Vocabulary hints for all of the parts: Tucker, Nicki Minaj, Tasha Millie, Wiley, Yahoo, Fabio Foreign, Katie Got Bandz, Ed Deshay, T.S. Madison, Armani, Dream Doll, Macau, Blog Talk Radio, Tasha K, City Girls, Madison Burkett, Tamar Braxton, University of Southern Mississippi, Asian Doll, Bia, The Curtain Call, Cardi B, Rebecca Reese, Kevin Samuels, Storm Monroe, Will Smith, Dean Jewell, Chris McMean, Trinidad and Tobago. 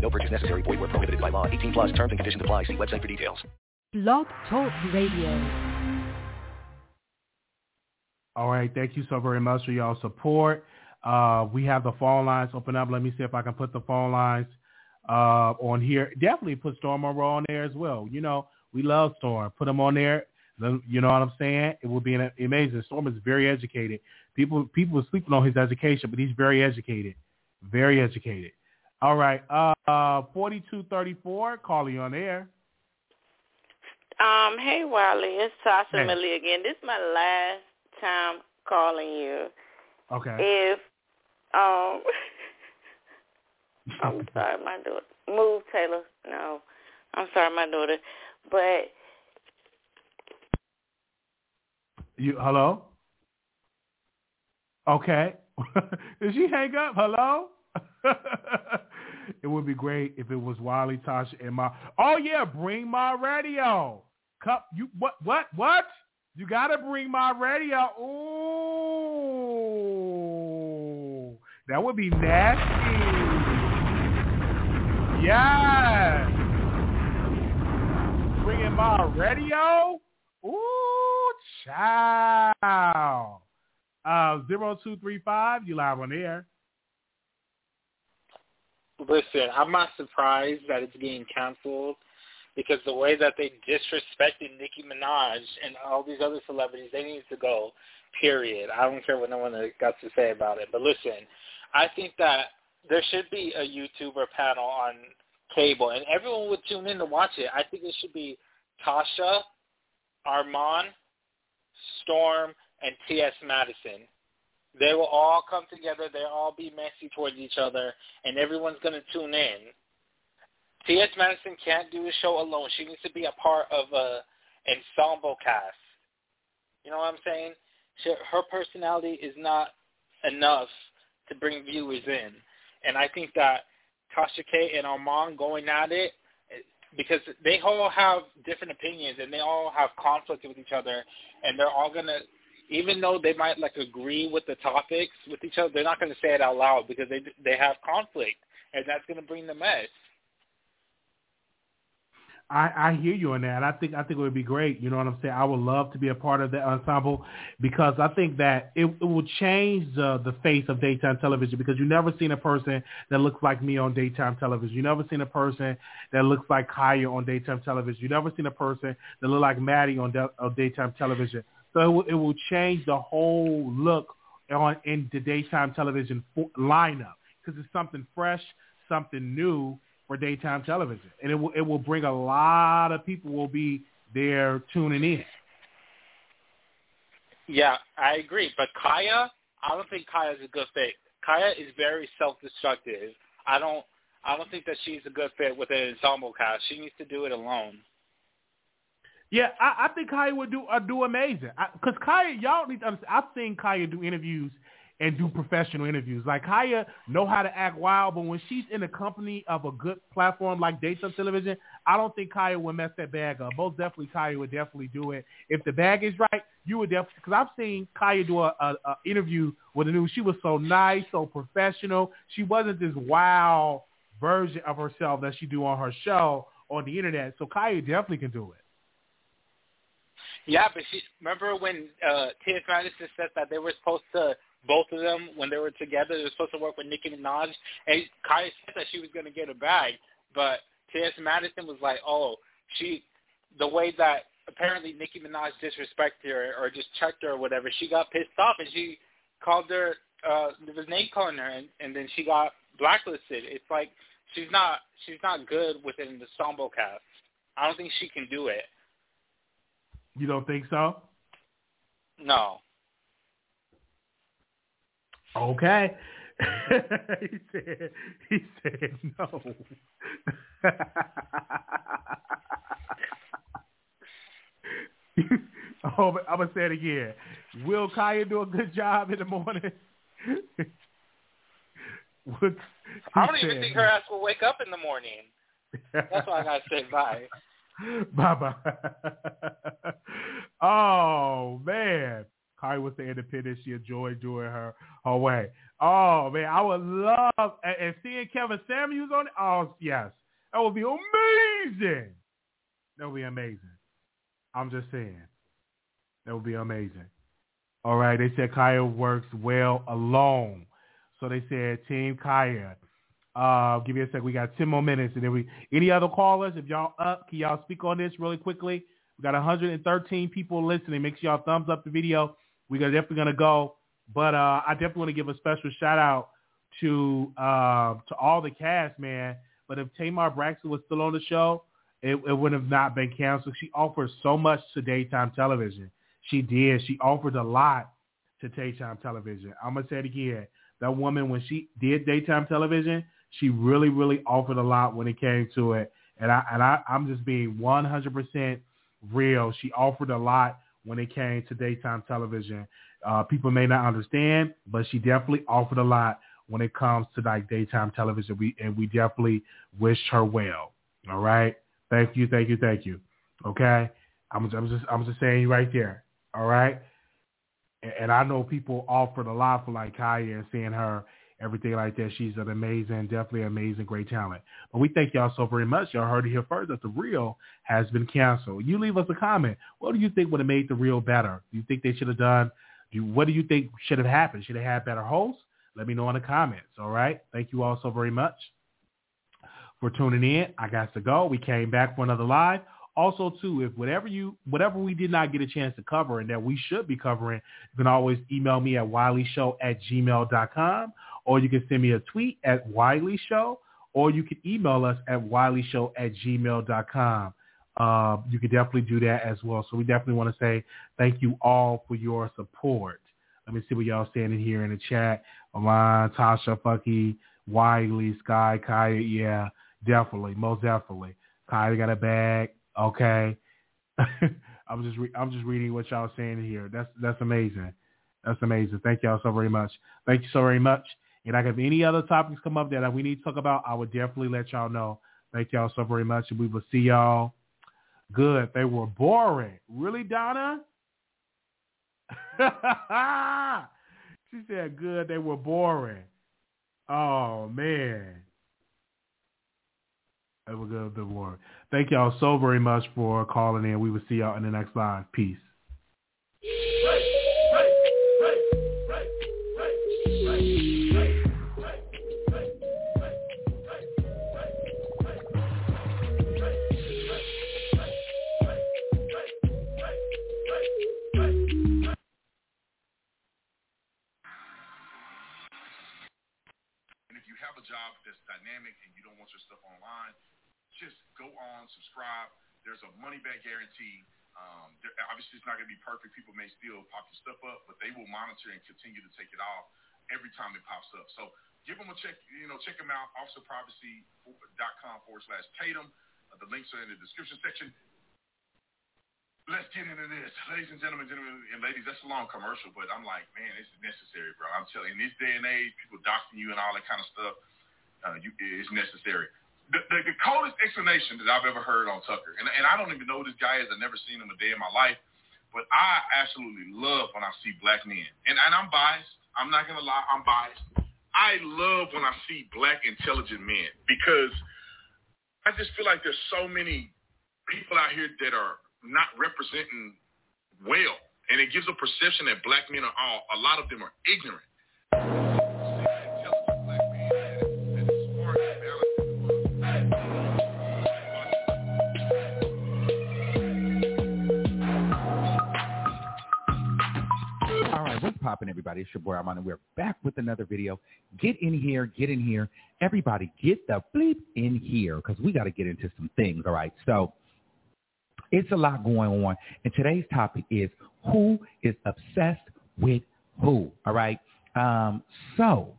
No purchase necessary. Void where prohibited by law. 18 plus terms and conditions apply. See website for details. Blog Talk Radio. All right. Thank you so very much for y'all's support. We have the phone lines open up. Let me see if I can put the phone lines on here. Definitely put Storm Monroe on there as well. You know, we love Storm. Put them on there. You know what I'm saying? It will be amazing. Storm is very educated. People are sleeping on his education, but he's very educated. Very educated. All right, 4234, call you on air. Hey, Wiley, it's Tasha Millie again. This is my last time calling you. Okay. If, I'm sorry, my daughter. Move, Taylor. No, I'm sorry, my daughter. But. Hello? Okay. Did she hang up? Hello? It would be great if it was Wiley, Tasha, and my. Oh yeah, bring my radio. You what? You gotta bring my radio. Ooh, that would be nasty. Yes, bringing my radio. Ooh, child. 0235. You live on the air. Listen, I'm not surprised that it's getting canceled because the way that they disrespected Nicki Minaj and all these other celebrities, they need to go, period. I don't care what no one got to say about it. But listen, I think that there should be a YouTuber panel on cable, and everyone would tune in to watch it. I think it should be Tasha, Armani, Storm, and T.S. Madison. They will all come together. They'll all be messy towards each other, and everyone's going to tune in. T.S. Madison can't do a show alone. She needs to be a part of an ensemble cast. You know what I'm saying? Her personality is not enough to bring viewers in. And I think that Tasha K and Armand going at it, because they all have different opinions, and they all have conflict with each other, and they're all going to – even though they might like agree with the topics with each other, they're not going to say it out loud because they have conflict, and that's going to bring the mess. I hear you on that. I think it would be great. You know what I'm saying? I would love to be a part of the ensemble because I think that it will change the face of daytime television, because you've never seen a person that looks like me on daytime television. You've never seen a person that looks like Kaya on daytime television. You've never seen a person that looks like Maddie on daytime television. So it will change the whole look in the daytime television lineup, because it's something fresh, something new for daytime television, and it will bring a lot of people will be there tuning in. Yeah, I agree. But Kaya, I don't think Kaya is a good fit. Kaya is very self-destructive. I don't think that she's a good fit with an ensemble cast. She needs to do it alone. Yeah, I think Kaya would do amazing. Because Kaya, y'all need to understand, I've seen Kaya do interviews and do professional interviews. Like, Kaya know how to act wild, but when she's in the company of a good platform like daytime television, I don't think Kaya would mess that bag up. Most definitely, Kaya would definitely do it. If the bag is right, you would definitely, because I've seen Kaya do a interview with a new, she was so nice, so professional. She wasn't this wild version of herself that she do on her show on the internet. So Kaya definitely can do it. Yeah, but remember when T.S. Madison said that they were supposed to, both of them, when they were together, they were supposed to work with Nicki Minaj, and Kaya said that she was going to get a bag, but T.S. Madison was like, the way that apparently Nicki Minaj disrespected her or just checked her or whatever, she got pissed off, and she called her, there was name calling her, and then she got blacklisted. It's like she's not good within the ensemble cast. I don't think she can do it. You don't think so? No. Okay. He said no. I'm going to say it again. Will Kaya do a good job in the morning? I don't even think her ass will wake up in the morning. That's why I got to say bye. Bye-bye. Oh, man. Kari was the independent. She enjoyed doing her way. Oh, man. I would love and seeing Kevin Samuels on it. Oh, yes. That would be amazing. That would be amazing. I'm just saying. That would be amazing. All right. They said Kaya works well alone. So they said Team Kaya. Give me a sec. We got 10 more minutes. And then any other callers, if y'all up, can y'all speak on this really quickly? We got 113 people listening. Make sure y'all thumbs up the video. We're definitely going to go. But I definitely want to give a special shout out to all the cast, man. But if Tamar Braxton was still on the show, it would have not been canceled. She offers so much to daytime television. She did. She offered a lot to daytime television. I'm going to say it again. That woman, when she did daytime television, she really, really offered a lot when it came to it. And I'm just being 100% real. She offered a lot when it came to daytime television. People may not understand, but she definitely offered a lot when it comes to like daytime television. We definitely wished her well. All right. Thank you. Okay. I'm just saying right there. All right. And I know people offered a lot for like Kaya and seeing her, everything like that. She's an definitely amazing, great talent. But we thank y'all so very much. Y'all heard it here first that The Real has been canceled. You leave us a comment. What do you think would have made The Real better? Do you think they should have done? What do you think should have happened? Should they have better hosts? Let me know in the comments. All right. Thank you all so very much for tuning in. I got to go. We came back for another live. Also, too, if whatever we did not get a chance to cover and that we should be covering, you can always email me at wileyshow@gmail.com, or you can send me a tweet at wileyshow, or you can email us at wileyshow@gmail.com. You can definitely do that as well. So we definitely want to say thank you all for your support. Let me see what y'all standing here in the chat. Aman, Tasha, Fucky, Wiley, Sky, Kaya. Yeah, definitely. Most definitely. Kaya got a bag. Okay. I'm just reading what y'all saying here. That's amazing. That's amazing. Thank y'all so very much. Thank you so very much. And like if any other topics come up that we need to talk about, I would definitely let y'all know. Thank y'all so very much. And we will see y'all. Good. They were boring. Really, Donna? She said, good. They were boring. Oh, man. They were good. They were boring. Thank y'all so very much for calling in. We will see y'all in the next live. Peace. Job that's dynamic and you don't want your stuff online, just go on, subscribe. There's a money-back guarantee. Obviously, it's not going to be perfect. People may still pop your stuff up, but they will monitor and continue to take it off every time it pops up. So give them a check. Check them out, officerprivacy.com/Tatum. The links are in the description section. Let's get into this. Ladies and gentlemen, and ladies, that's a long commercial, but I'm like, man, this is necessary, bro. I'm telling you, in this day and age, people doxing you and all that kind of stuff. It's necessary. The coldest explanation that I've ever heard on Tucker, and I don't even know who this guy is. I've never seen him a day in my life, but I absolutely love when I see black men. And I'm biased. I'm not going to lie. I'm biased. I love when I see black intelligent men because I just feel like there's so many people out here that are not representing well, and it gives a perception that black men are a lot of them are ignorant. Popping, everybody. It's your boy Armani. We're back with another video. Get in here. Everybody get the bleep in here because we got to get into some things, all right? So it's a lot going on. And today's topic is who is obsessed with who, all right? So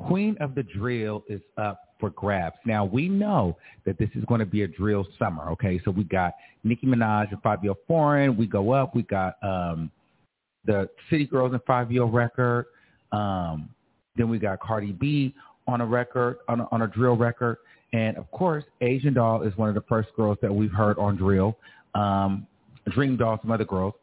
Queen of the Drill is up for grabs. Now, we know that this is going to be a drill summer, okay? So we got Nicki Minaj and Fabio Foreign. We go up. We got the City Girls and Fabio record. Then we got Cardi B on a record, on a drill record. And, of course, Asian Doll is one of the first girls that we've heard on drill. Dream Doll, some other girls.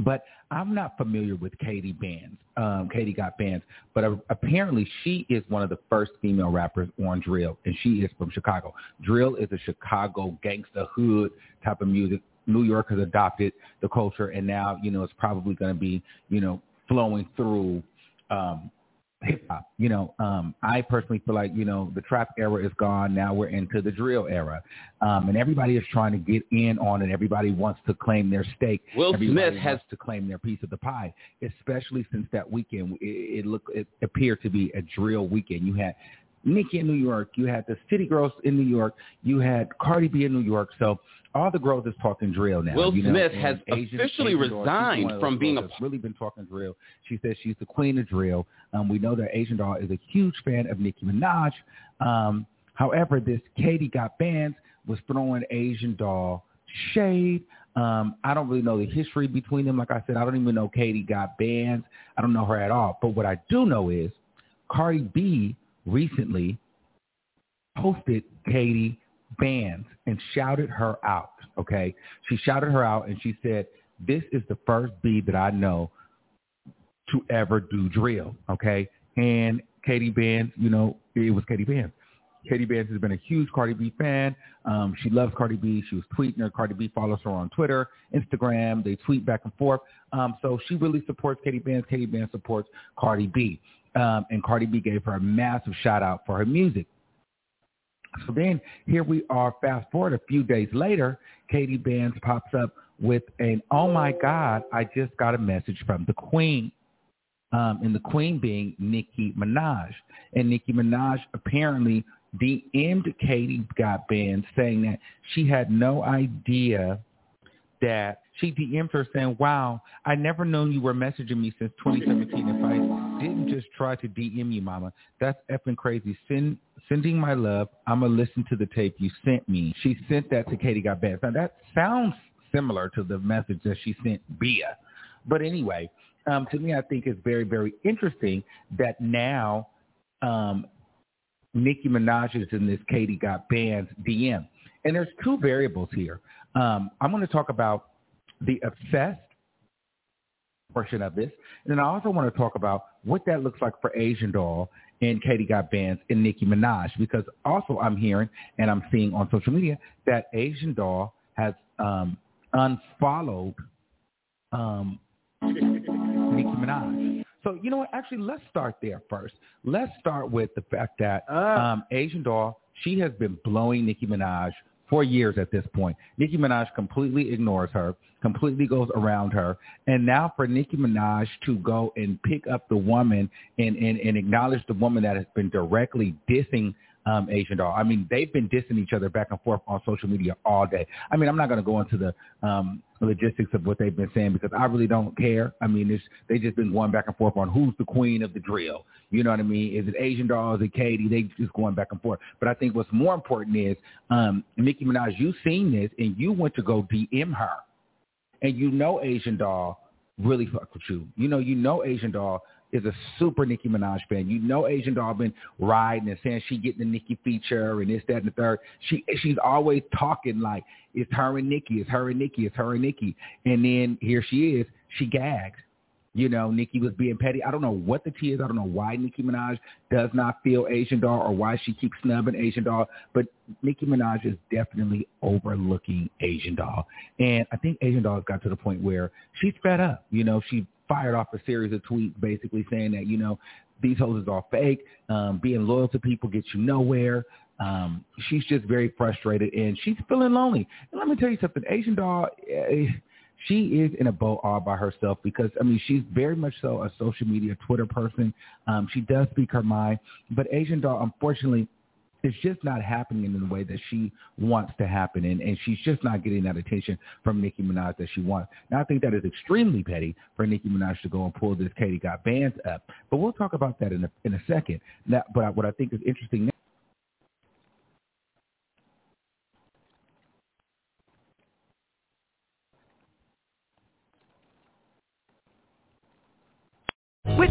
But I'm not familiar with Katie Got Bandz, but apparently she is one of the first female rappers on drill, and she is from Chicago. Drill is a Chicago gangsta hood type of music. New York has adopted the culture, and now, you know, it's probably going to be, you know, flowing through hip-hop. You know, I personally feel like, you know, the trap era is gone. Now we're into the drill era. And everybody is trying to get in on it. Everybody wants to claim their stake. Everybody has to claim their piece of the pie, especially since that weekend. It appeared to be a drill weekend. You had Nicki in New York. You had the City Girls in New York. You had Cardi B in New York. So all the girls is talking drill now. Will Smith has officially resigned from being a... really been talking drill. She says she's the queen of drill. We know that Asian Doll is a huge fan of Nicki Minaj. However, this Katie Got Bandz was throwing Asian Doll shade. I don't really know the history between them. Like I said, I don't even know Katie Got Bandz. I don't know her at all. But what I do know is Cardi B recently posted Katie Bandz and shouted her out, okay? She shouted her out, and she said, this is the first B that I know to ever do drill, okay? And Katie Bandz, you know, it was Katie Bandz. Katie Bandz has been a huge Cardi B fan. She loves Cardi B. She was tweeting her. Cardi B follows her on Twitter, Instagram. They tweet back and forth. So she really supports Katie Bandz. Katie Bandz supports Cardi B. And Cardi B gave her a massive shout-out for her music. So then here we are, fast forward a few days later, Katie Bandz pops up with an, oh, my God, I just got a message from the queen, and the queen being Nicki Minaj. And Nicki Minaj apparently DM'd Katie Got Bandz saying that she had no idea that she DM'd her saying, wow, I never known you were messaging me since 2017 if I didn't just try to DM you, mama. That's effing crazy. Sending my love. I'm going to listen to the tape you sent me. She sent that to Katie Got Bandz. Now, that sounds similar to the message that she sent Bia. But anyway, to me, I think it's very, very interesting that now Nicki Minaj is in this Katie Got Bandz DM. And there's two variables here. I'm going to talk about the obsessed portion of this. And then I also want to talk about what that looks like for Asian Doll and Katie Got Bandz and Nicki Minaj, because also I'm hearing and I'm seeing on social media that Asian Doll has unfollowed Nicki Minaj. So, you know what? Actually, let's start there first. Let's start with the fact that Asian Doll, she has been blowing Nicki Minaj for years at this point. Nicki Minaj completely ignores her, completely goes around her. And now for Nicki Minaj to go and pick up the woman and acknowledge the woman that has been directly dissing Asian Doll. I mean, they've been dissing each other back and forth on social media all day. I mean, I'm not going to go into the logistics of what they've been saying because I really don't care. I mean, they've just been going back and forth on who's the queen of the drill. You know what I mean? Is it Asian Doll? Is it Katie? They just going back and forth. But I think what's more important is Nicki Minaj, you've seen this, and you went to go DM her. And you know Asian Doll really fuck with you. You know Asian Doll is a super Nicki Minaj fan. You know Asian Doll been riding and saying she getting the Nicki feature and this, that, and the third. She's always talking like, it's her and Nicki, it's her and Nicki, it's her and Nicki. And then here she is, she gagged. You know, Nicki was being petty. I don't know what the tea is. I don't know why Nicki Minaj does not feel Asian Doll or why she keeps snubbing Asian Doll. But Nicki Minaj is definitely overlooking Asian Doll. And I think Asian Doll has got to the point where she's fed up. You know, she fired off a series of tweets basically saying that, you know, these hoes is all fake. Being loyal to people gets you nowhere. She's just very frustrated, and she's feeling lonely. And let me tell you something, Asian Doll... she is in a boat all by herself because, I mean, she's very much so a social media Twitter person. She does speak her mind. But Asian Doll, unfortunately, It's just not happening in the way that she wants to happen, and she's just not getting that attention from Nicki Minaj that she wants. Now, I think that is extremely petty for Nicki Minaj to go and pull this Katie Got Bandz up, but we'll talk about that in a second. Now, but what I think is interesting now, with